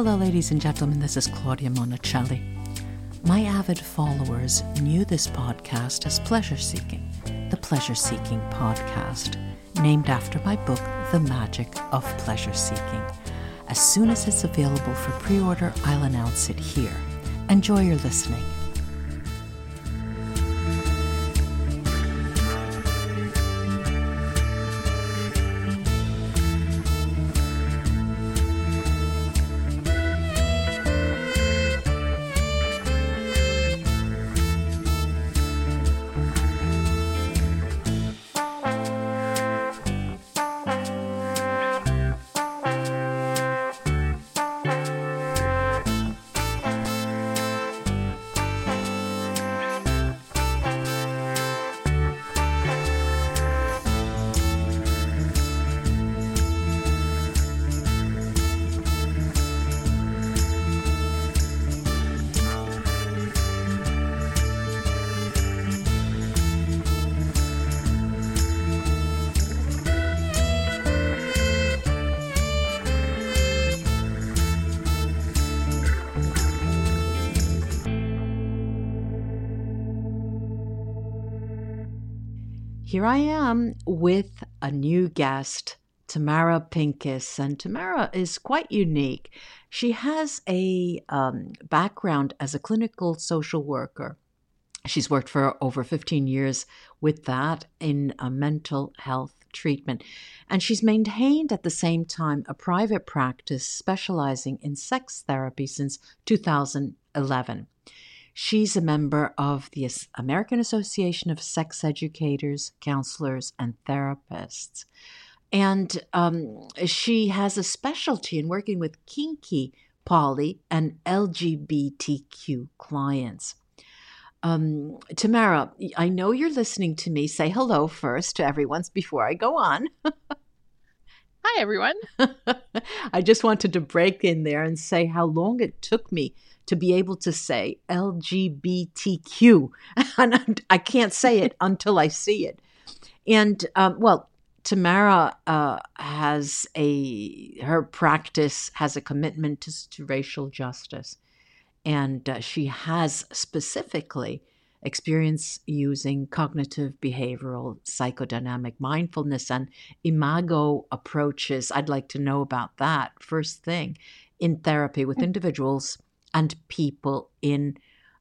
Hello, ladies and gentlemen, this is Claudia Monacelli. My avid followers knew this podcast as Pleasure Seeking, the Pleasure Seeking Podcast, named after my book, The Magic of Pleasure Seeking. As soon as it's available for pre-order, I'll announce it here. Enjoy your listening. Here I am with a new guest, Tamara Pincus, and Tamara is quite unique. She has a background as a clinical social worker. She's worked for over 15 years with that in a mental health treatment, and she's maintained at the same time a private practice specializing in sex therapy since 2011. She's a member of the American Association of Sex Educators, Counselors, and Therapists. And she has a specialty in working with kinky, poly, and LGBTQ clients. Tamara, I know you're listening to me. Say hello first to everyone before I go on. Hi, everyone. I just wanted to break in there and say how long it took me to be able to say LGBTQ. And I can't say it until I see it. And Tamara her practice has a commitment to racial justice. And she has specifically experience using cognitive behavioral psychodynamic mindfulness and imago approaches. I'd like to know about that first thing in therapy with individuals and people in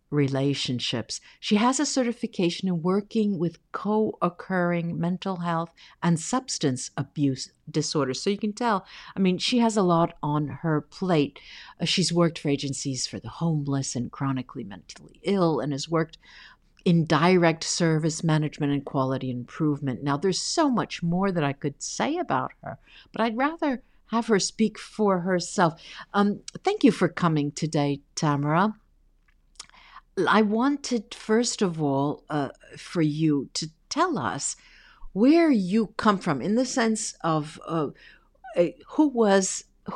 relationships. She has a certification in working with co-occurring mental health and substance abuse disorders. So you can tell, I mean, she has a lot on her plate. She's worked for agencies for the homeless and chronically mentally ill and has worked in direct service management and quality improvement. Now, there's so much more that I could say about her, but I'd rather have her speak for herself. Thank you for coming today, Tamara. I wanted, first of all, for you to tell us where you come from, in the sense of who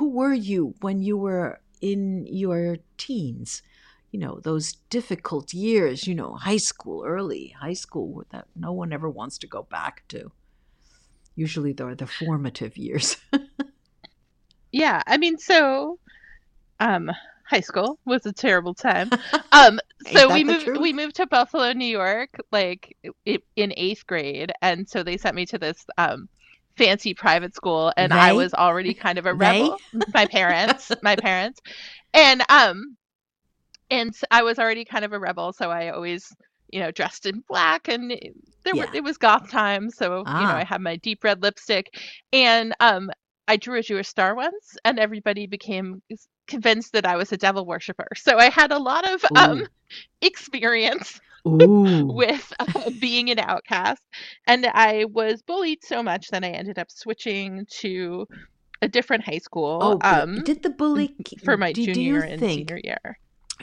were you when you were in your teens? You know, those difficult years, you know, high school, early high school, that no one ever wants to go back to. Usually they're the formative years. Yeah, I mean, so high school was a terrible time. So we moved to Buffalo, New York, like in 8th grade, and so they sent me to this fancy private school, and I was already kind of a rebel. My parents, and I was already kind of a rebel, so I always, you know, dressed in black, and it was goth time, so you know, I had my deep red lipstick, and I drew a Jewish star once, and everybody became convinced that I was a devil worshiper. So I had a lot of experience with being an outcast, and I was bullied so much that I ended up switching to a different high school. Did the bully for my junior and senior year?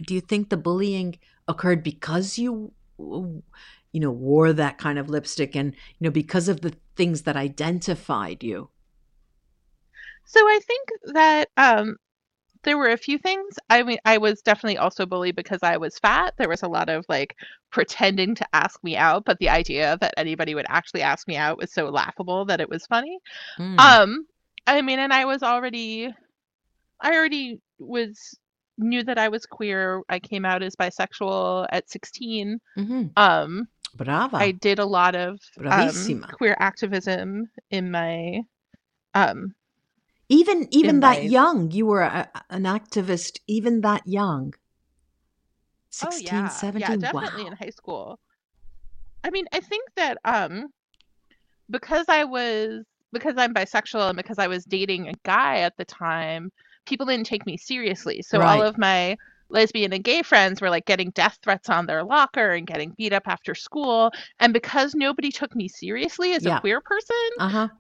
Do you think the bullying occurred because you know, wore that kind of lipstick, and you know, because of the things that identified you? So I think that there were a few things. I mean, I was definitely also bullied because I was fat. There was a lot of like pretending to ask me out, but the idea that anybody would actually ask me out was so laughable that it was funny. I mean, and I already knew that I was queer. I came out as bisexual at 16. Mm-hmm. Brava. I did a lot of queer activism in my young. You were an activist even that young. 16, 17. Yeah, definitely in high school. I mean, I think that because I'm bisexual and because I was dating a guy at the time, people didn't take me seriously. So all of my lesbian and gay friends were like getting death threats on their locker and getting beat up after school. And because nobody took me seriously as a queer person,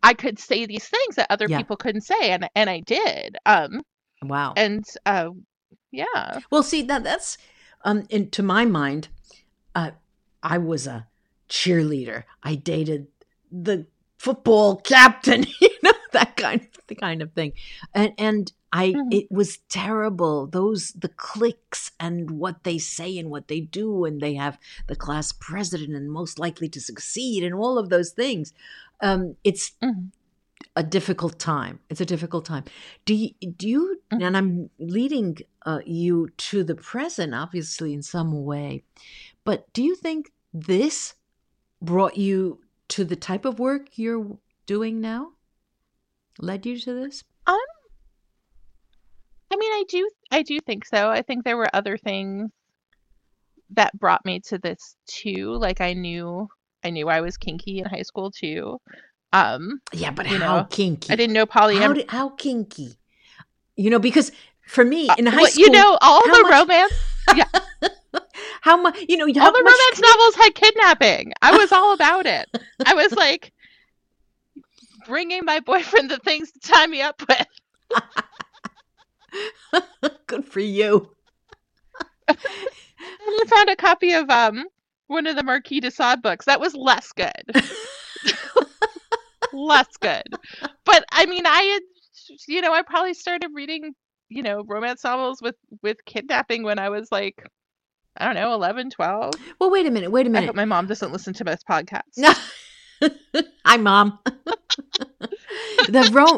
I could say these things that other people couldn't say. And I did. Wow. And yeah. Well, see, that's, to my mind, I was a cheerleader. I dated the football captain, that kind of thing. And I, it was terrible. The cliques and what they say and what they do, and they have the class president and most likely to succeed and all of those things. It's a difficult time. It's a difficult time. Do you and I'm leading you to the present, obviously, in some way, but do you think this brought you to the type of work you're doing now? Led you to this? I mean, I do think so. I think there were other things that brought me to this too. Like I knew I was kinky in high school too. Yeah, but how kinky? I didn't know polyamory. How kinky? You know, because for me in high school, all the romance. Yeah. How much? All the romance novels had kidnapping. I was all about it. I was like bringing my boyfriend the things to tie me up with. Good for you. I found a copy of one of the Marquis de Sade books. That was less good. Less good. But I mean, I had, I probably started reading, romance novels with kidnapping when I was like, I don't know, 11, 12. Well, wait a minute. I hope my mom doesn't listen to this podcast. No. Hi, Mom.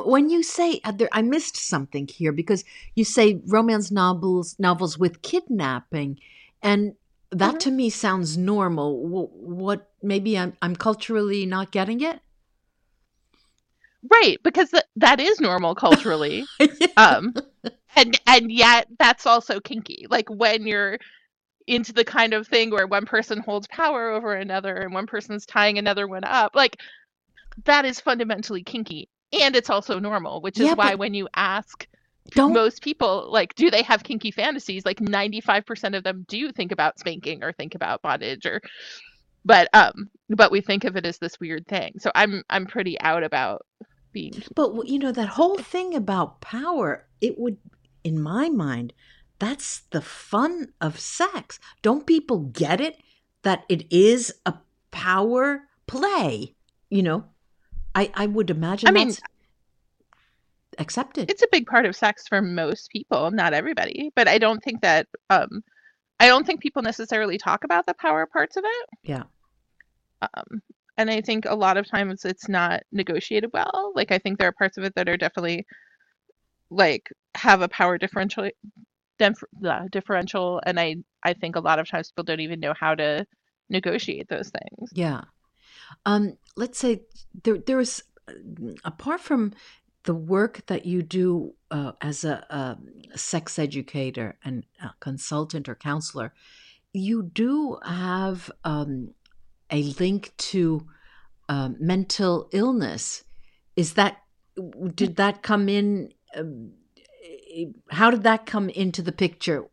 When you say, I missed something here, because you say romance novels with kidnapping, and that to me sounds normal. What maybe I'm culturally not getting it? Right, because that is normal culturally. Yeah. And yet that's also kinky. Like when you're into the kind of thing where one person holds power over another and one person's tying another one up. Like that is fundamentally kinky, and it's also normal, which is why when you ask most people, like, do they have kinky fantasies? Like 95% of them do think about spanking or think about bondage but we think of it as this weird thing. So I'm pretty out about being, but that whole thing about power, it would, in my mind, that's the fun of sex. Don't people get it? That it is a power play, I would imagine that's accepted. It's a big part of sex for most people, not everybody. But I don't think that, I don't think people necessarily talk about the power parts of it. Yeah. And I think a lot of times it's not negotiated well. Like I think there are parts of it that are definitely like have a power differential, and I think a lot of times people don't even know how to negotiate those things. Yeah. Let's say there is, apart from the work that you do as a sex educator and a consultant or counselor, you do have a link to mental illness. How did that come into the picture?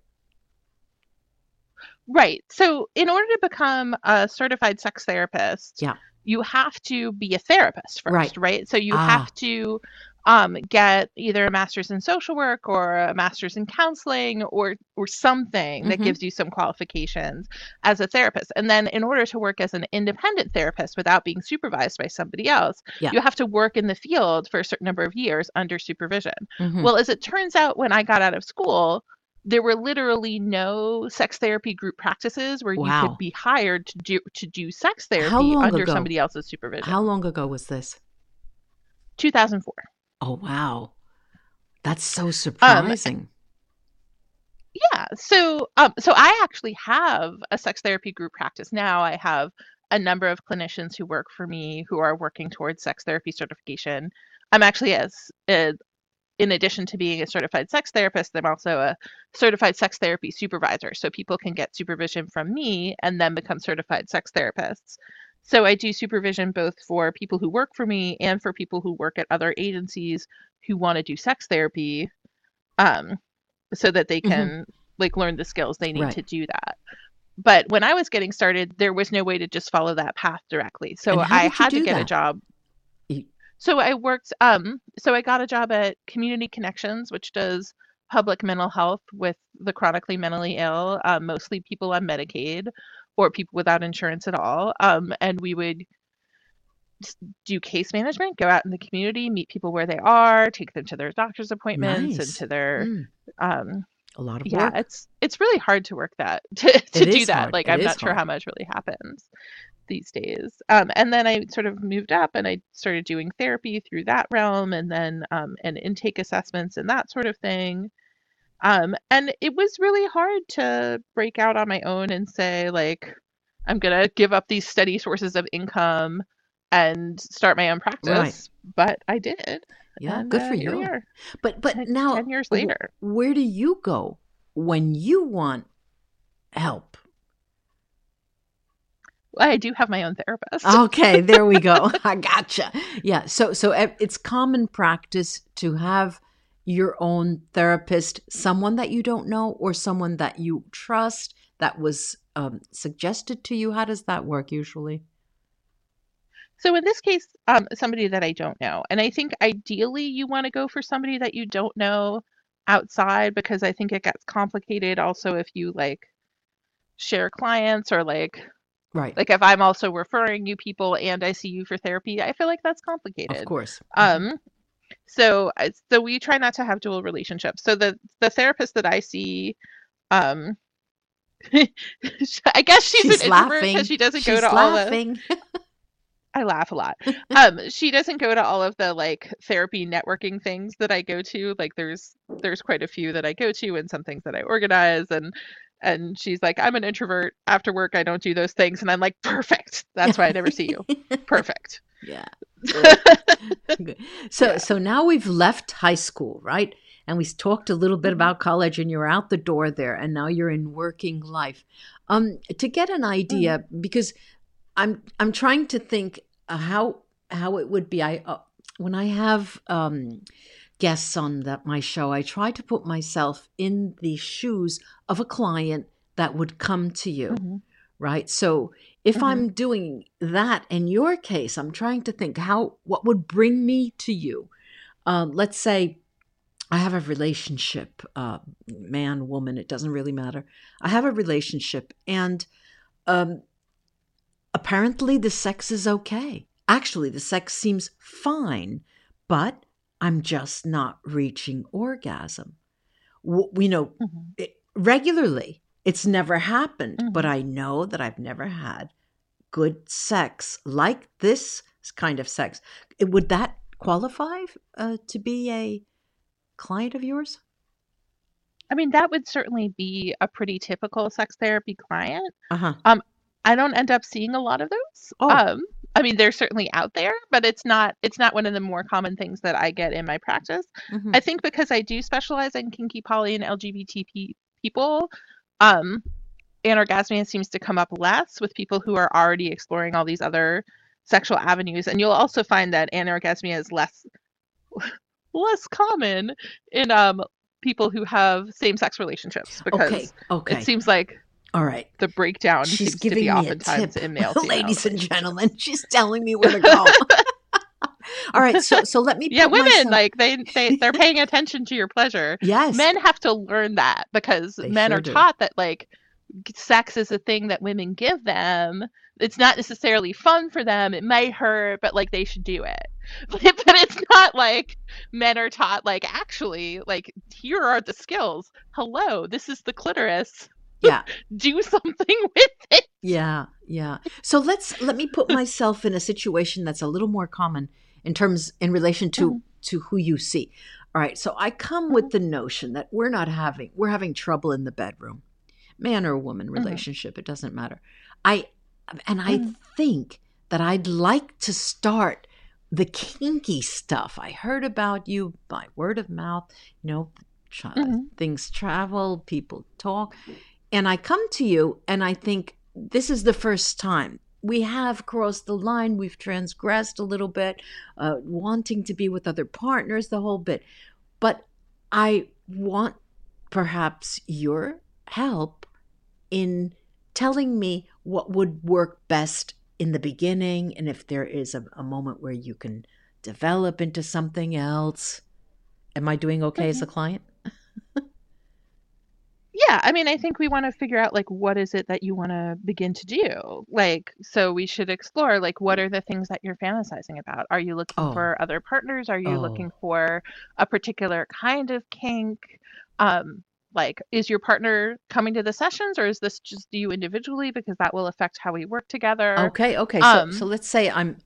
Right. So in order to become a certified sex therapist, you have to be a therapist first, right? So you have to get either a master's in social work or a master's in counseling or something that gives you some qualifications as a therapist. And then in order to work as an independent therapist without being supervised by somebody else, you have to work in the field for a certain number of years under supervision. Well, as it turns out, when I got out of school, there were literally no sex therapy group practices where you could be hired to do sex therapy under somebody else's supervision. How long ago was this? 2004. Oh, wow. That's so surprising. Yeah. So I actually have a sex therapy group practice now. I have a number of clinicians who work for me who are working towards sex therapy certification. I'm actually, in addition to being a certified sex therapist, I'm also a certified sex therapy supervisor. So people can get supervision from me and then become certified sex therapists. So I do supervision both for people who work for me and for people who work at other agencies who want to do sex therapy, so that they can learn the skills they need to do that. But when I was getting started, there was no way to just follow that path directly. So I had to get a job. So I worked, so I got a job at Community Connections, which does public mental health with the chronically mentally ill, mostly people on Medicaid or people without insurance at all. And we would do case management, go out in the community, meet people where they are, take them to their doctor's appointments and to their, a lot of work. Yeah, it's really hard to work that, to do that. Hard. Like, I'm not sure how much really happens these days. And then I sort of moved up and I started doing therapy through that realm, and then and intake assessments and that sort of thing. And it was really hard to break out on my own and say, like, I'm going to give up these steady sources of income and start my own practice. Right. But I did. Yeah, and, good for you. But 10, now, 10 years later, where do you go when you want help? Well, I do have my own therapist. Okay, there we go. I gotcha. Yeah, so it's common practice to have your own therapist, someone that you don't know or someone that you trust that was suggested to you. How does that work usually? So in this case, somebody that I don't know. And I think ideally you want to go for somebody that you don't know outside, because I think it gets complicated also if you share clients or right. Like if I'm also referring you people and I see you for therapy, I feel like that's complicated. Of course. So we try not to have dual relationships. So the therapist that I see, I guess she's an introvert because she doesn't go to all the... I laugh a lot. She doesn't go to all of the therapy networking things that I go to. Like there's quite a few that I go to and some things that I organize, and she's like, I'm an introvert. After work, I don't do those things. And I'm like, perfect. That's why I never see you. Perfect. Yeah. Good. So now we've left high school, right? And we talked a little bit about college, and you're out the door there, and now you're in working life. To get an idea, because I'm trying to think how it would be. When I have guests on my show, I try to put myself in the shoes of a client that would come to you, right? So if I'm doing that in your case, I'm trying to think what would bring me to you. Let's say I have a relationship, man, woman, it doesn't really matter. I have a relationship, and apparently the sex is okay. Actually, the sex seems fine, but I'm just not reaching orgasm. Regularly. It's never happened, but I know that I've never had good sex like this kind of sex. Would that qualify to be a client of yours? I mean, that would certainly be a pretty typical sex therapy client. I don't end up seeing a lot of those. I mean, they're certainly out there, but it's not one of the more common things that I get in my practice. I think because I do specialize in kinky, poly, and LGBT people, anorgasmia seems to come up less with people who are already exploring all these other sexual avenues. And you'll also find that anorgasmia is less common in people who have same-sex relationships, because it seems like... All right. The breakdown she's seems giving to be oftentimes a tip. In male ladies and gentlemen, she's telling me where to go. All right. So let me. Yeah, women, they're paying attention to your pleasure. Yes. Men have to learn that, because men are taught that sex is a thing that women give them. It's not necessarily fun for them. It may hurt, but they should do it. But it's not men are taught here are the skills. Hello, this is the clitoris. Yeah. Do something with it. Yeah. Yeah. So let me put myself in a situation that's a little more common in relation to who you see. All right. So I come with the notion that we're having trouble in the bedroom, man or woman relationship. Mm-hmm. It doesn't matter. I think that I'd like to start the kinky stuff. I heard about you by word of mouth, things travel, people talk. And I come to you and I think this is the first time. We have crossed the line. We've transgressed a little bit, wanting to be with other partners, the whole bit. But I want perhaps your help in telling me what would work best in the beginning. And if there is a moment where you can develop into something else. Am I doing okay as a client? Yeah, I mean, I think we want to figure out, what is it that you want to begin to do? So we should explore, what are the things that you're fantasizing about? Are you looking for other partners? Are you looking for a particular kind of kink? Is your partner coming to the sessions, or is this just you individually? Because that will affect how we work together. Okay. So let's say I'm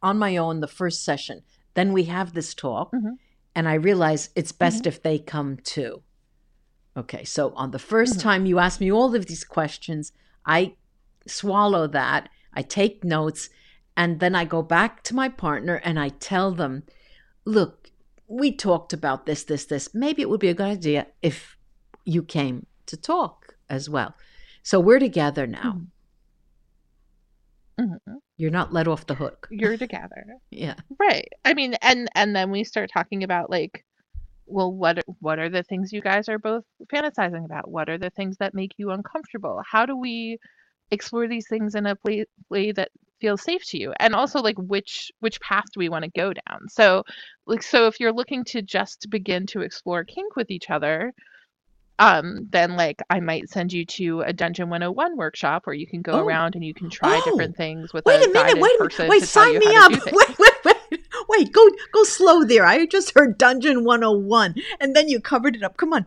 on my own the first session. Then we have this talk, and I realize it's best if they come too. Okay, so on the first time you ask me all of these questions, I swallow that, I take notes, and then I go back to my partner and I tell them, look, we talked about this. Maybe it would be a good idea if you came to talk as well. So we're together now. Mm-hmm. You're not let off the hook. You're together. Yeah. Right. I mean, and then we start talking about well, what are the things you guys are both fantasizing about? What are the things that make you uncomfortable? How do we explore these things in a way that feels safe to you? And also, which path do we want to go down? So, so if you're looking to just begin to explore kink with each other, then I might send you to a Dungeon 101 workshop where you can go around and you can try different things with a guided person. Wait, sign me up. Wait, go slow there. I just heard Dungeon 101, and then you covered it up. Come on,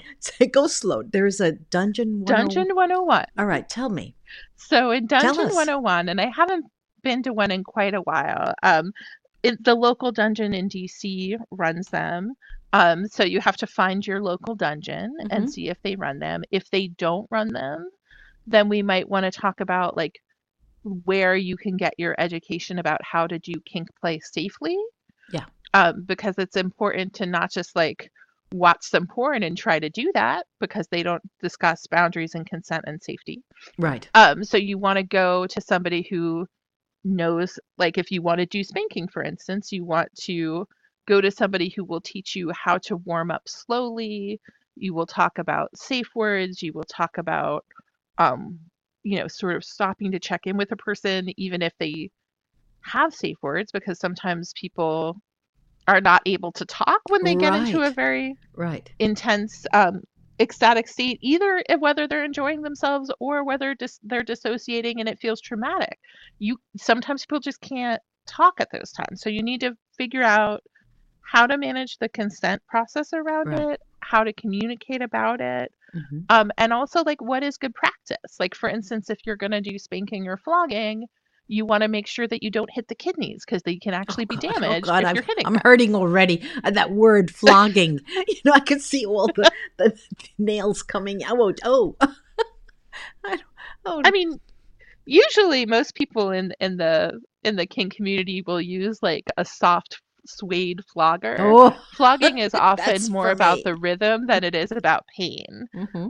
go slow. There's a Dungeon 101. All right, tell me. So in Dungeon 101, and I haven't been to one in quite a while, the local dungeon in D.C. runs them. So you have to find your local dungeon and see if they run them. If they don't run them, then we might want to talk about, where you can get your education about how to do kink play safely. Yeah. Because it's important to not just watch some porn and try to do that, because they don't discuss boundaries and consent and safety. Right. So you want to go to somebody who knows, if you want to do spanking, for instance, you want to go to somebody who will teach you how to warm up slowly. You will talk about safe words. You will talk about, sort of stopping to check in with a person, even if they have safe words, because sometimes people are not able to talk when they get into a very intense, ecstatic state, either whether they're enjoying themselves or whether they're dissociating and it feels traumatic. Sometimes people just can't talk at those times. So you need to figure out how to manage the consent process around it, how to communicate about it. Mm-hmm. And also what is good practice? For instance, if you're going to do spanking or flogging, you want to make sure that you don't hit the kidneys, because they can actually be damaged if you're hitting them. I'm hurting already. That word flogging, I can see all the nails coming out. I mean, usually most people in the kink community will use a soft suede flogger. Flogging is often more about the rhythm than it is about pain. Mm-hmm.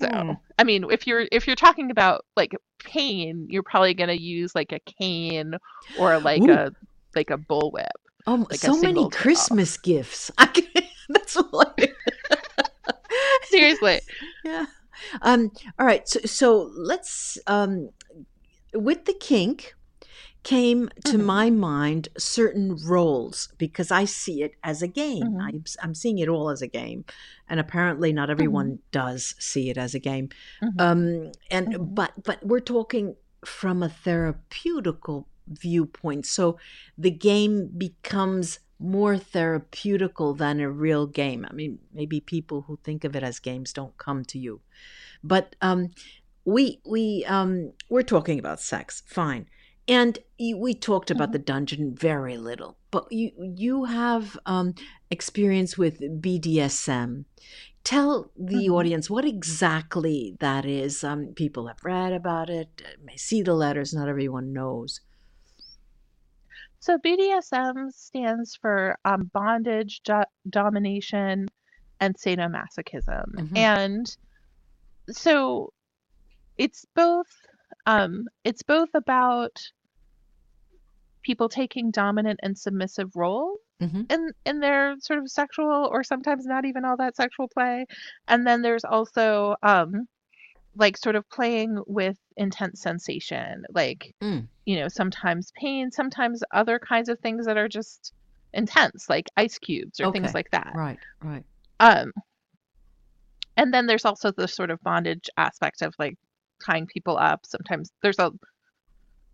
So, I mean, if you're talking about pain, you're probably going to use a cane or a bullwhip. Oh, so many Christmas gifts! That's all. Seriously. Yeah. All right. So let's with the kink came to my mind certain roles, because I see it as a game. I'm seeing it all as a game, and apparently not everyone does see it as a game. But we're talking from a therapeutical viewpoint, so the game becomes more therapeutical than a real game. I mean, maybe people who think of it as games don't come to you, but we're talking about sex, fine. And we talked about the dungeon very little, but you have experience with BDSM. Tell the audience what exactly that is. People have read about it, may see the letters, not everyone knows. So BDSM stands for bondage, domination, and sadomasochism. Mm-hmm. And so it's both about people taking dominant and submissive roles in their sort of sexual or sometimes not even all that sexual play. And then there's also like sort of playing with intense sensation, like, you know, sometimes pain, sometimes other kinds of things that are just intense, like ice cubes or things like that. Right, right. And then there's also the sort of bondage aspect of like tying people up. Sometimes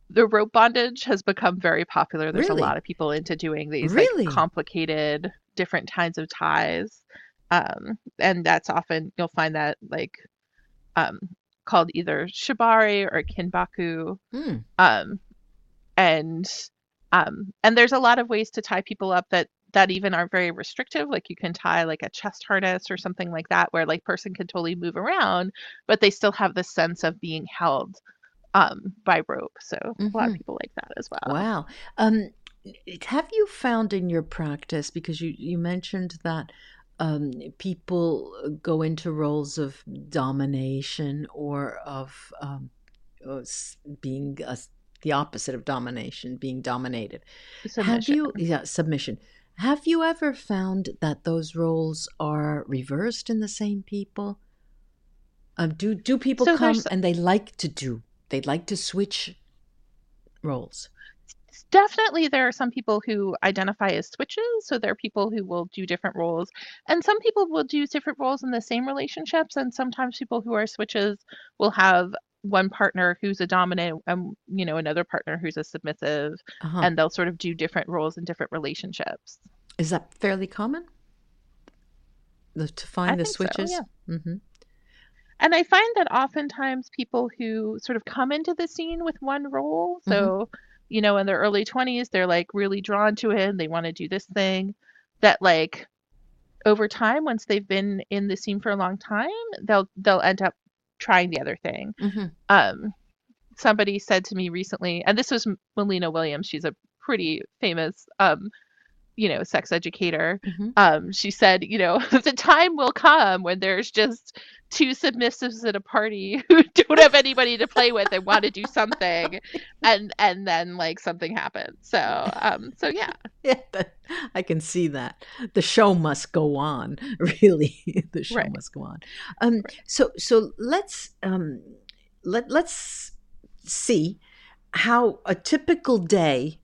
the rope bondage has become very popular. There's a lot of people into doing these like complicated different kinds of ties. And that's often, you'll find that like called either Shibari or Kinbaku. And there's a lot of ways to tie people up that even are very restrictive. Like you can tie like a chest harness or something like that, where like person can totally move around, but they still have this sense of being held by rope. So a lot of people like that as well. Wow. Have you found in your practice, because you mentioned that people go into roles of domination or of being the opposite of domination, being dominated. Submission. Submission. Have you ever found that those roles are reversed in the same people? Do people come and they like to switch roles? Definitely, there are some people who identify as switches. So there are people who will do different roles, and some people will do different roles in the same relationships. And sometimes people who are switches will have one partner who's a dominant and, you know, another partner who's a submissive, and they'll sort of do different roles in different relationships. Is that fairly common to find the switches? So, yeah. Mm-hmm. And I find that oftentimes people who sort of come into the scene with one role, so, you know, in their early 20s, they're like really drawn to it and they want to do this thing, that like over time, once they've been in the scene for a long time, they'll end up trying the other thing. Somebody said to me recently, and this was Melina Williams, she's a pretty famous you know, sex educator. She said, you know, the time will come when there's just two submissives at a party who don't have anybody to play with and want to do something, and then like something happens. So I can see that. The show must go on, really. The show must go on. So let's let's see how a typical day,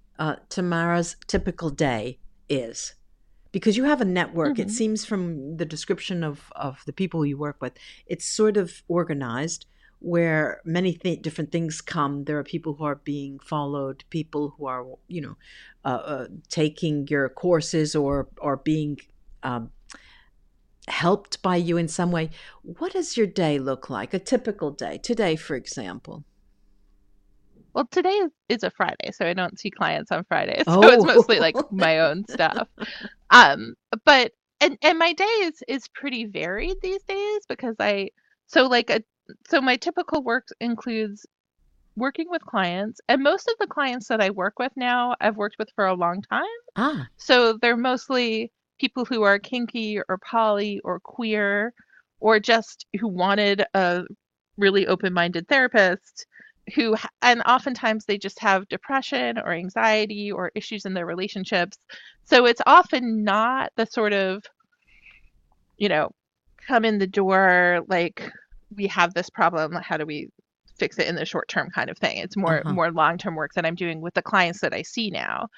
Tamara's typical day is, because you have a network. It seems from the description of the people you work with, it's sort of organized where many different things come. There are people who are being followed, people who are, you know, taking your courses or being helped by you in some way. What does your day look like? A typical day today, for example. Well, today is a Friday, so I don't see clients on Fridays. So it's mostly like my own stuff. But and my day is pretty varied these days, because so my typical work includes working with clients, and most of the clients that I work with now, I've worked with for a long time. So they're mostly people who are kinky or poly or queer, or just who wanted a really open-minded therapist. And oftentimes they just have depression or anxiety or issues in their relationships. So it's often not the sort of, you know, come in the door, like, we have this problem, how do we fix it in the short term kind of thing. It's more long-term work that I'm doing with the clients that I see now.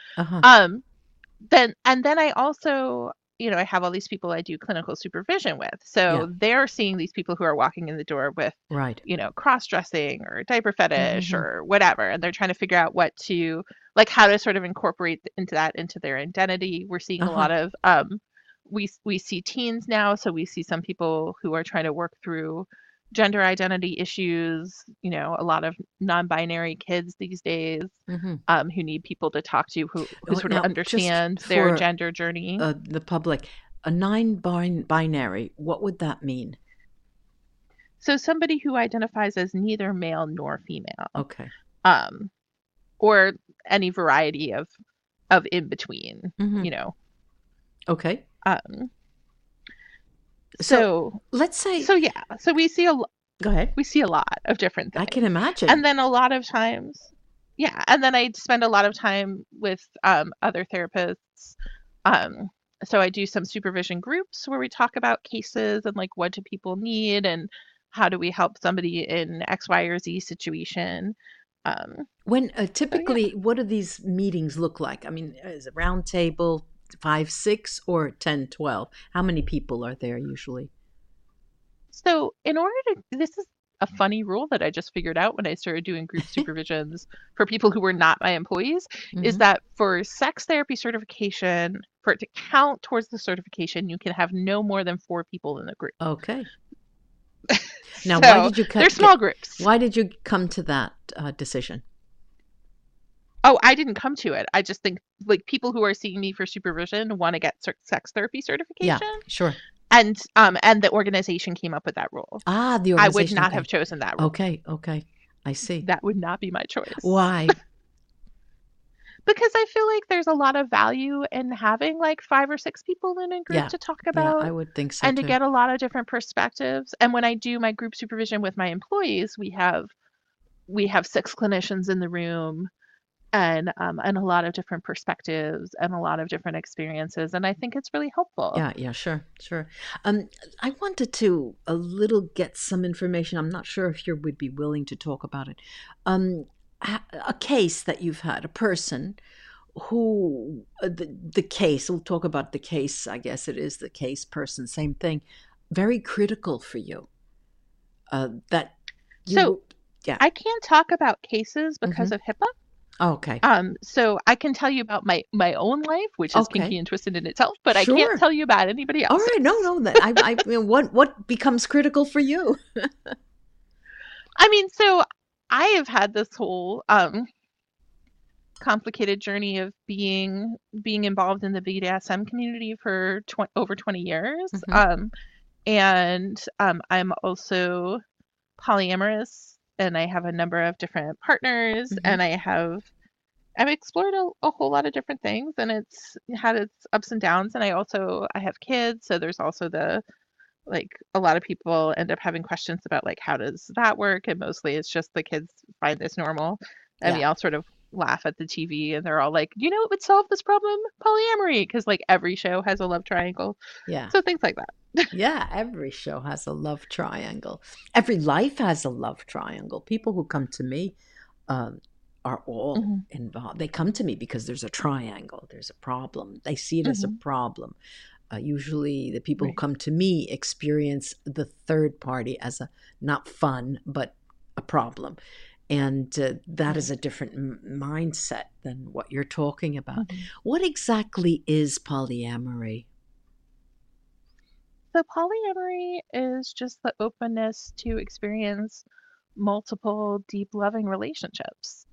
Then I also, you know, I have all these people I do clinical supervision with. So they're seeing these people who are walking in the door with, you know, cross-dressing or diaper fetish or whatever. And they're trying to figure out what to, like, how to sort of incorporate into their identity. We're seeing a lot of, we see teens now. So we see some people who are trying to work through gender identity issues, you know, a lot of non-binary kids these days who need people to talk to who sort of understand their gender journey. The public, a non-binary, what would that mean? So somebody who identifies as neither male nor female. Okay. Or any variety of in between, you know. Okay. So let's say, so we see we see a lot of different things. I can imagine. And then a lot of times, and then I spend a lot of time with other therapists. So I do some supervision groups where we talk about cases and like, what do people need and how do we help somebody in X, Y, or Z situation? When typically, what do these meetings look like? I mean, is it round table? 5, 6 or 10, 12? How many people are there usually? So in order to, this is a funny rule that I just figured out when I started doing group supervisions for people who were not my employees, is that for sex therapy certification, for it to count towards the certification, you can have no more than 4 people in the group. Okay. Now, so why did you they're small groups. Why did you come to that decision? Oh, I didn't come to it. I just think like people who are seeing me for supervision want to get sex therapy certification. Yeah, sure. And the organization came up with that rule. Ah, the organization. I would not have chosen that rule. Okay. I see. That would not be my choice. Why? Because I feel like there's a lot of value in having like 5 or 6 people in a group to talk about. Yeah, I would think so. And to get a lot of different perspectives. And when I do my group supervision with my employees, we have 6 clinicians in the room. And a lot of different perspectives and a lot of different experiences. And I think it's really helpful. Yeah, sure. I wanted to get some information. I'm not sure if you would be willing to talk about it. A case that you've had, a person who, the case, we'll talk about the case, I guess it is the case person, same thing, very critical for you. I can't talk about cases because of HIPAA. Okay. So I can tell you about my own life, which is kinky and twisted in itself, but I can't tell you about anybody else. All right. No. That I mean, what becomes critical for you? I mean, so I have had this whole complicated journey of being involved in the BDSM community for over 20 years, and I'm also polyamorous. And I have a number of different partners, and I've explored a whole lot of different things, and it's had its ups and downs. And I have kids. So there's also a lot of people end up having questions about like, how does that work? And mostly it's just the kids find this normal. And we all sort of laugh at the TV and they're all like, you know, it would solve this problem, polyamory. 'Cause like every show has a love triangle. Yeah. So things like that. Yeah, every show has a love triangle. Every life has a love triangle. People who come to me are all involved. They come to me because there's a triangle. There's a problem. They see it as a problem. Usually the people who come to me experience the third party as a not fun, but a problem. And that is a different mindset than what you're talking about. What exactly is polyamory? So polyamory is just the openness to experience multiple deep loving relationships.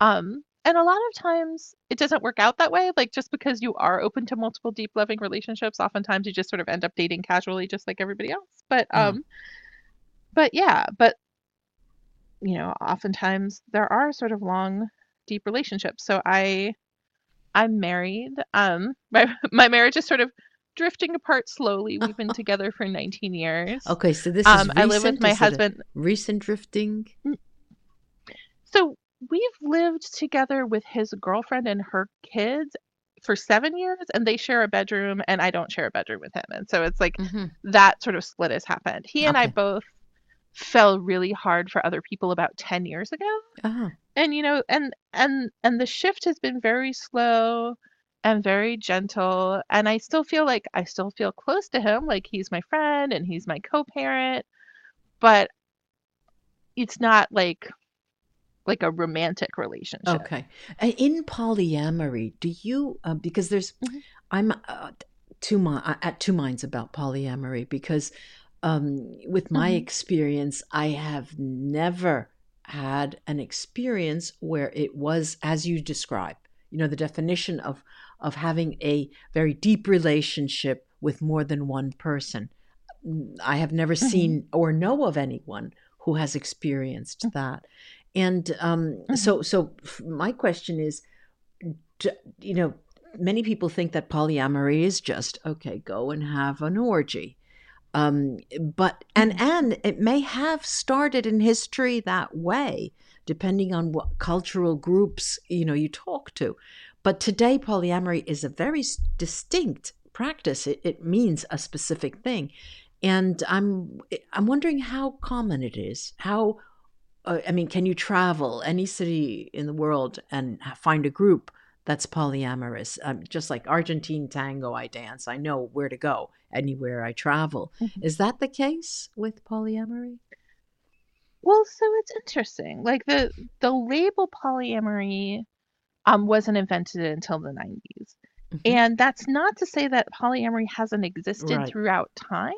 And a lot of times it doesn't work out that way. Like just because you are open to multiple deep loving relationships, oftentimes you just sort of end up dating casually just like everybody else. But you know, oftentimes there are sort of long, deep relationships. So I'm married. My marriage is sort of drifting apart slowly. We've been together for 19 years. Okay, so this is recent. I live with my husband. Recent drifting? So we've lived together with his girlfriend and her kids for 7 years, and they share a bedroom, and I don't share a bedroom with him. And so it's like that sort of split has happened. He and I both fell really hard for other people about 10 years ago. And, you know, and the shift has been very slow and very gentle. And I still feel close to him. Like he's my friend and he's my co-parent, but it's not like a romantic relationship. Okay. In polyamory, do you, because there's, I'm at two minds about polyamory because with my experience, I have never had an experience where it was as you describe. You know, the definition of having a very deep relationship with more than one person. I have never seen or know of anyone who has experienced that. And so my question is, you know, many people think that polyamory is just, okay, go and have an orgy. But, and it may have started in history that way, depending on what cultural groups, you know, you talk to. But today, polyamory is a very distinct practice. It means a specific thing. And I'm wondering how common it is. How, I mean, can you travel any city in the world and find a group that's polyamorous? Just like Argentine tango, I dance. I know where to go anywhere I travel. Mm-hmm. Is that the case with polyamory? Well, so it's interesting. Like the label polyamory wasn't invented until the 90s. Mm-hmm. And that's not to say that polyamory hasn't existed throughout time.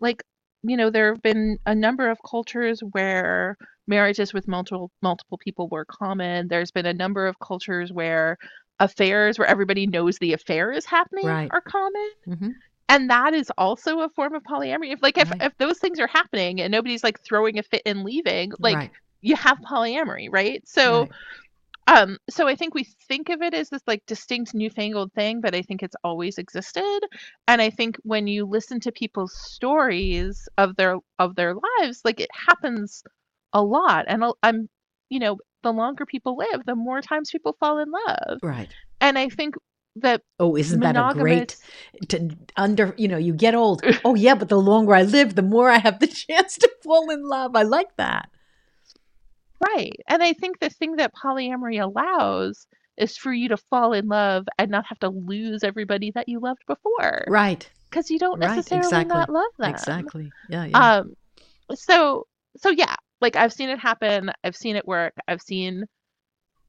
Like, you know, there have been a number of cultures where marriages with multiple people were common. There's been a number of cultures where affairs, where everybody knows the affair is happening, are common. Mm-hmm. And that is also a form of polyamory. If those things are happening and nobody's like throwing a fit and leaving, like you have polyamory, right? So so I think we think of it as this like distinct newfangled thing, but I think it's always existed. And I think when you listen to people's stories of their lives, like it happens a lot. And I'm, you know, the longer people live, the more times people fall in love. Right. And I think that isn't that a great you know, you get old. Oh yeah, but the longer I live, the more I have the chance to fall in love. I like that. Right. And I think the thing that polyamory allows is for you to fall in love and not have to lose everybody that you loved before. Right. Because you don't necessarily not love them. Exactly. Yeah, yeah. So yeah, like I've seen it happen. I've seen it work. I've seen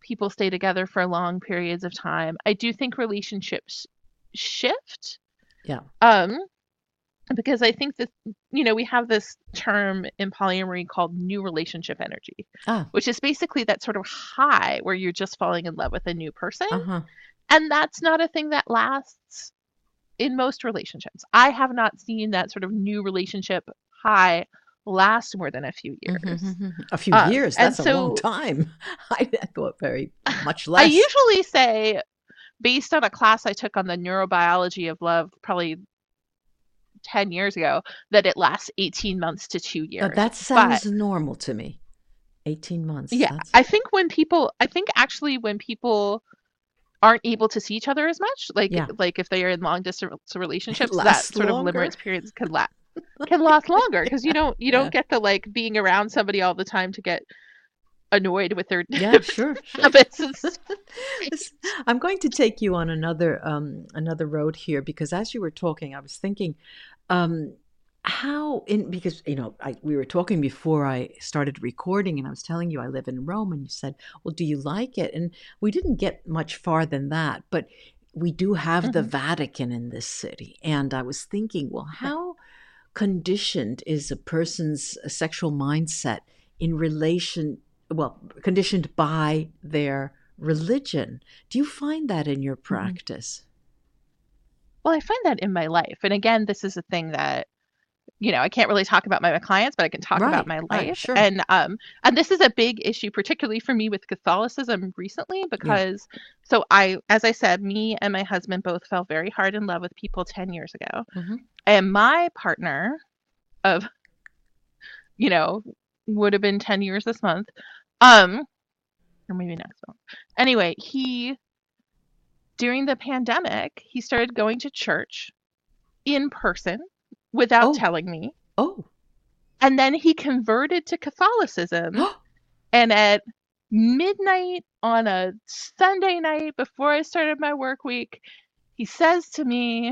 people stay together for long periods of time. I do think relationships shift. Yeah. Because I think that, you know, we have this term in polyamory called new relationship energy, which is basically that sort of high where you're just falling in love with a new person. Uh-huh. And that's not a thing that lasts in most relationships. I have not seen that sort of new relationship high last more than a few years. Mm-hmm, mm-hmm. A few years? That's a long time. I thought very much less. I usually say, based on a class I took on the neurobiology of love, probably 10 years ago, that it lasts 18 months to 2 years. That sounds normal to me. 18 months. Yeah. I think when people aren't able to see each other as much, like if they are in long distance relationships, that sort of limerence periods can last longer because you don't get the like being around somebody all the time to get annoyed with their habits. I'm going to take you on another road here, because as you were talking, I was thinking because you know we were talking before I started recording, and I was telling you I live in Rome, and you said, "Well, do you like it?" And we didn't get much farther than that, but we do have the Vatican in this city, and I was thinking, well, how conditioned is a person's sexual mindset in relation? Well, conditioned by their religion. Do you find that in your practice? Well, I find that in my life. And again, this is a thing that, you know, I can't really talk about my clients, but I can talk about my life. Right, sure. And this is a big issue, particularly for me with Catholicism recently, because as I said, me and my husband both fell very hard in love with people 10 years ago. Mm-hmm. And my partner of, you know, would have been 10 years this month, or maybe next month. Anyway, during the pandemic, he started going to church in person without telling me. Oh. And then he converted to Catholicism. And at midnight on a Sunday night before I started my work week, he says to me,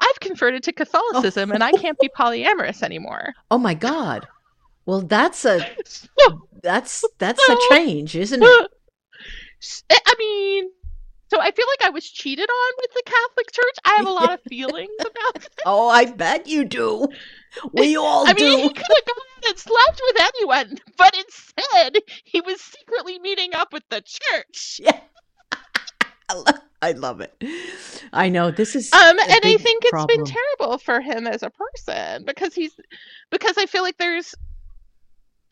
"I've converted to Catholicism and I can't be polyamorous anymore." Oh my God. Well, that's a change, isn't it? I mean, So I feel like I was cheated on with the Catholic Church. I have a lot of feelings about that. Oh, I bet you do. We all do. I mean, he could have gone and slept with anyone, but instead he was secretly meeting up with the church. Yeah. I love it. I know this is and I think it's been terrible for him as a person because I feel like there's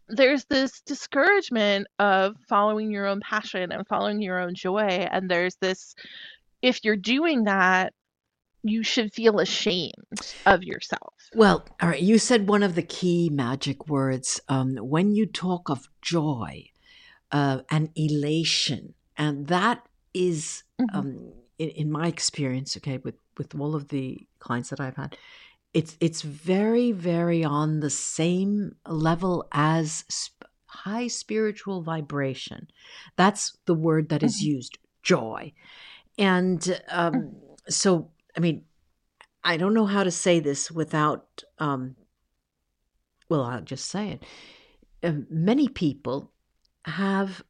this discouragement of following your own passion and following your own joy, and there's this, if you're doing that, you should feel ashamed of yourself. Well, all right, you said one of the key magic words when you talk of joy and elation, and that is in my experience, okay, with all of the clients that I've had, it's very, very on the same level as high spiritual vibration. That's the word that is used, joy. And so, I mean, I don't know how to say this without, well, I'll just say it. Many people have,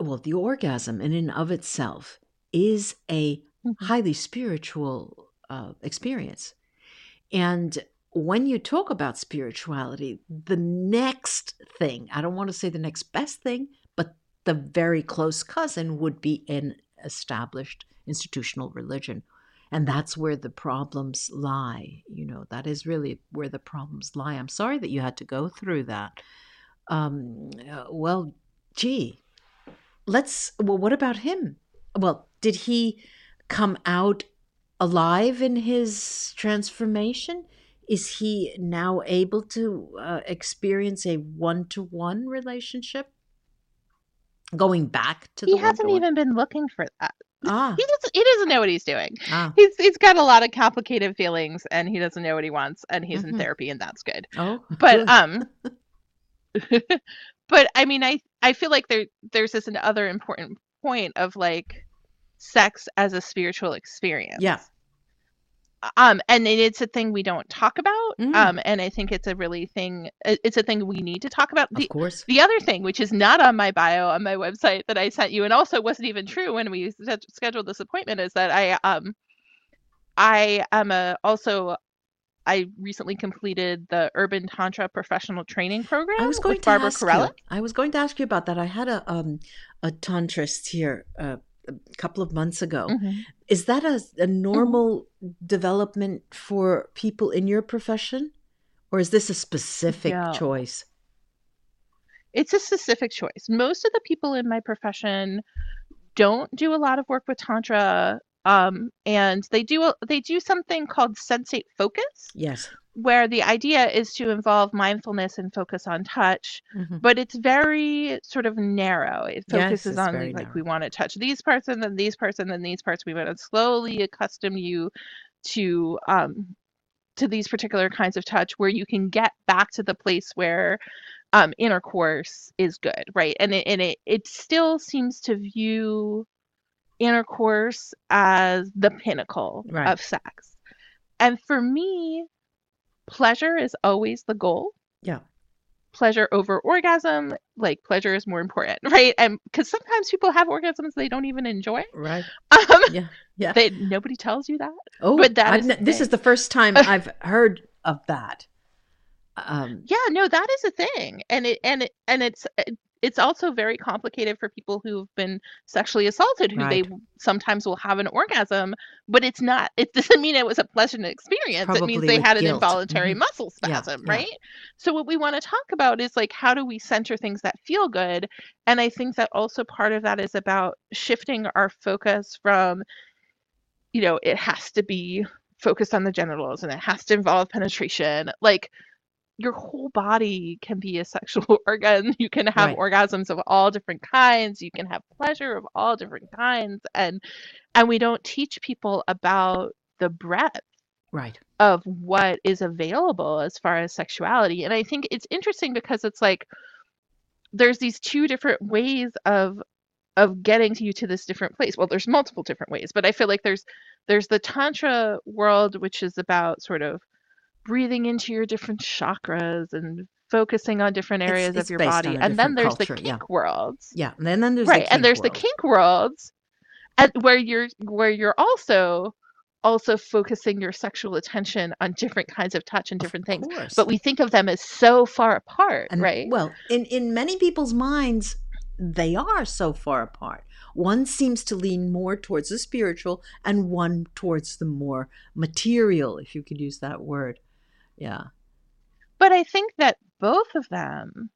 well, the orgasm in and of itself is a highly spiritual experience. And when you talk about spirituality, the next thing, I don't want to say the next best thing, but the very close cousin would be an established institutional religion. And that's where the problems lie. You know, that is really where the problems lie. I'm sorry that you had to go through that. Well, gee. Well, what about him? Well, did he come out alive in his transformation? Is he now able to experience a one-to-one relationship? Going back to the one-to-one? He hasn't even been looking for that. Ah. He doesn't know what he's doing. Ah. He's got a lot of complicated feelings, and he doesn't know what he wants, and he's in therapy, and that's good. Oh, but but I mean, I feel like there's this another important point of like sex as a spiritual experience. Yeah. And it's a thing we don't talk about. And I think it's a really thing. It's a thing we need to talk about. Of course. The other thing, which is not on my bio on my website that I sent you, and also wasn't even true when we scheduled this appointment, is that I recently completed the Urban Tantra Professional Training Program with Barbara Corella. I was going to ask you about that. I had a tantrist here a couple of months ago. Is that a normal development for people in your profession? Or is this a specific choice? It's a specific choice. Most of the people in my profession don't do a lot of work with tantra. And they do something called sensate focus. Yes. Where the idea is to involve mindfulness and focus on touch, but it's very sort of narrow. It focuses on like we want to touch these parts and then these parts and then these parts. We want to slowly accustom you to these particular kinds of touch, where you can get back to the place where intercourse is good, right? And it still seems to view intercourse as the pinnacle of sex. And for me, pleasure is always the goal. Yeah. Pleasure over orgasm, like pleasure is more important, right? And because sometimes people have orgasms they don't even enjoy. Right. Yeah. Nobody tells you that. Oh, but this is the first time I've heard of that. That is a thing. And it's also very complicated for people who've been sexually assaulted, who they sometimes will have an orgasm, but it doesn't mean it was a pleasant experience. Probably it means they had an involuntary muscle spasm, right? Yeah. So what we want to talk about is like, how do we center things that feel good? And I think that also part of that is about shifting our focus from, you know, it has to be focused on the genitals and it has to involve penetration. Like, your whole body can be a sexual organ. You can have orgasms of all different kinds. You can have pleasure of all different kinds. And we don't teach people about the breadth of what is available as far as sexuality. And I think it's interesting because it's like, there's these two different ways of getting you to this different place. Well, there's multiple different ways, but I feel like there's the tantra world, which is about sort of breathing into your different chakras and focusing on different areas of your body. And then there's the kink worlds. Yeah. And then there's the kink worlds. where you're also focusing your sexual attention on different kinds of touch and different things. But we think of them as so far apart, and, right? Well, in many people's minds, they are so far apart. One seems to lean more towards the spiritual and one towards the more material, if you could use that word. Yeah. But I think that both of them,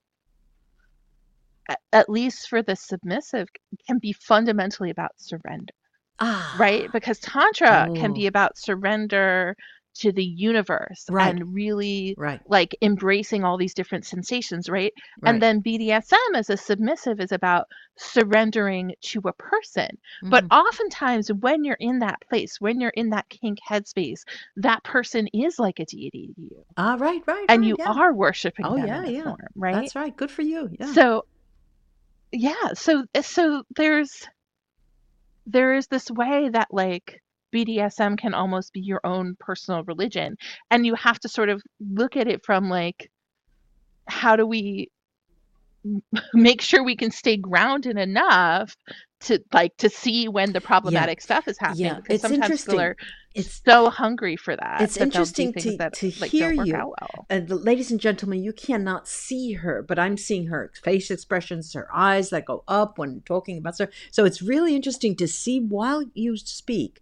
at least for the submissive, can be fundamentally about surrender. Right? Because Tantra can be about surrender to the universe and really like embracing all these different sensations, right? And then BDSM as a submissive is about surrendering to a person. Mm-hmm. But oftentimes when you're in that place, when you're in that kink headspace, that person is like a deity to you. And you are worshiping them in the form, right? That's right. Good for you. Yeah. So, yeah. So there is this way that like BDSM can almost be your own personal religion, and you have to sort of look at it from like, how do we make sure we can stay grounded enough to like to see when the problematic stuff is happening? Because it's sometimes interesting. People are so hungry for that. It's interesting to hear you. Ladies and gentlemen, you cannot see her, but I'm seeing her face expressions, her eyes that go up when talking about her. So it's really interesting to see while you speak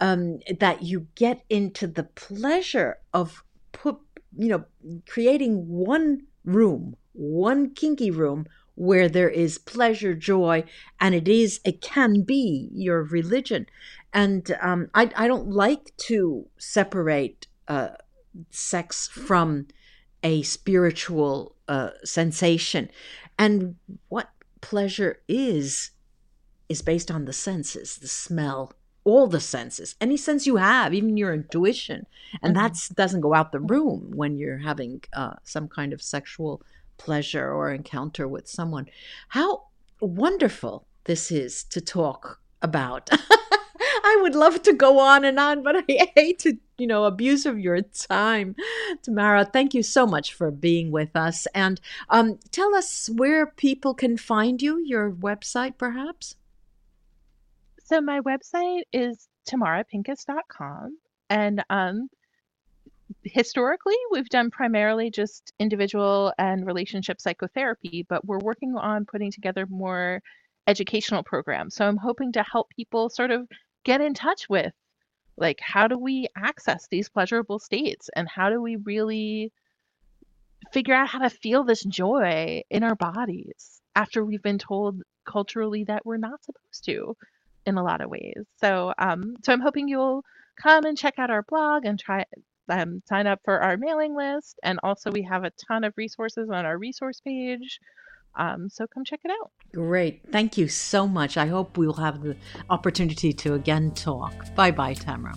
that you get into the pleasure of creating one room, one kinky room where there is pleasure, joy, and it can be your religion. And I don't like to separate sex from a spiritual sensation. And what pleasure is based on the senses, the smell, all the senses, any sense you have, even your intuition. And that doesn't go out the room when you're having some kind of sexual pleasure or encounter with someone. How wonderful this is to talk about. I would love to go on and on, but I hate to, abuse of your time. Tamara, thank you so much for being with us. And tell us where people can find you, your website perhaps. So my website is TamaraPincus.com. And historically, we've done primarily just individual and relationship psychotherapy, but we're working on putting together more educational programs. So I'm hoping to help people sort of get in touch with, like, how do we access these pleasurable states, and how do we really figure out how to feel this joy in our bodies after we've been told culturally that we're not supposed to in a lot of ways. So, so I'm hoping you'll come and check out our blog and try sign up for our mailing list. And also we have a ton of resources on our resource page. So come check it out. Great. Thank you so much. I hope we'll have the opportunity to again talk. Bye-bye, Tamara.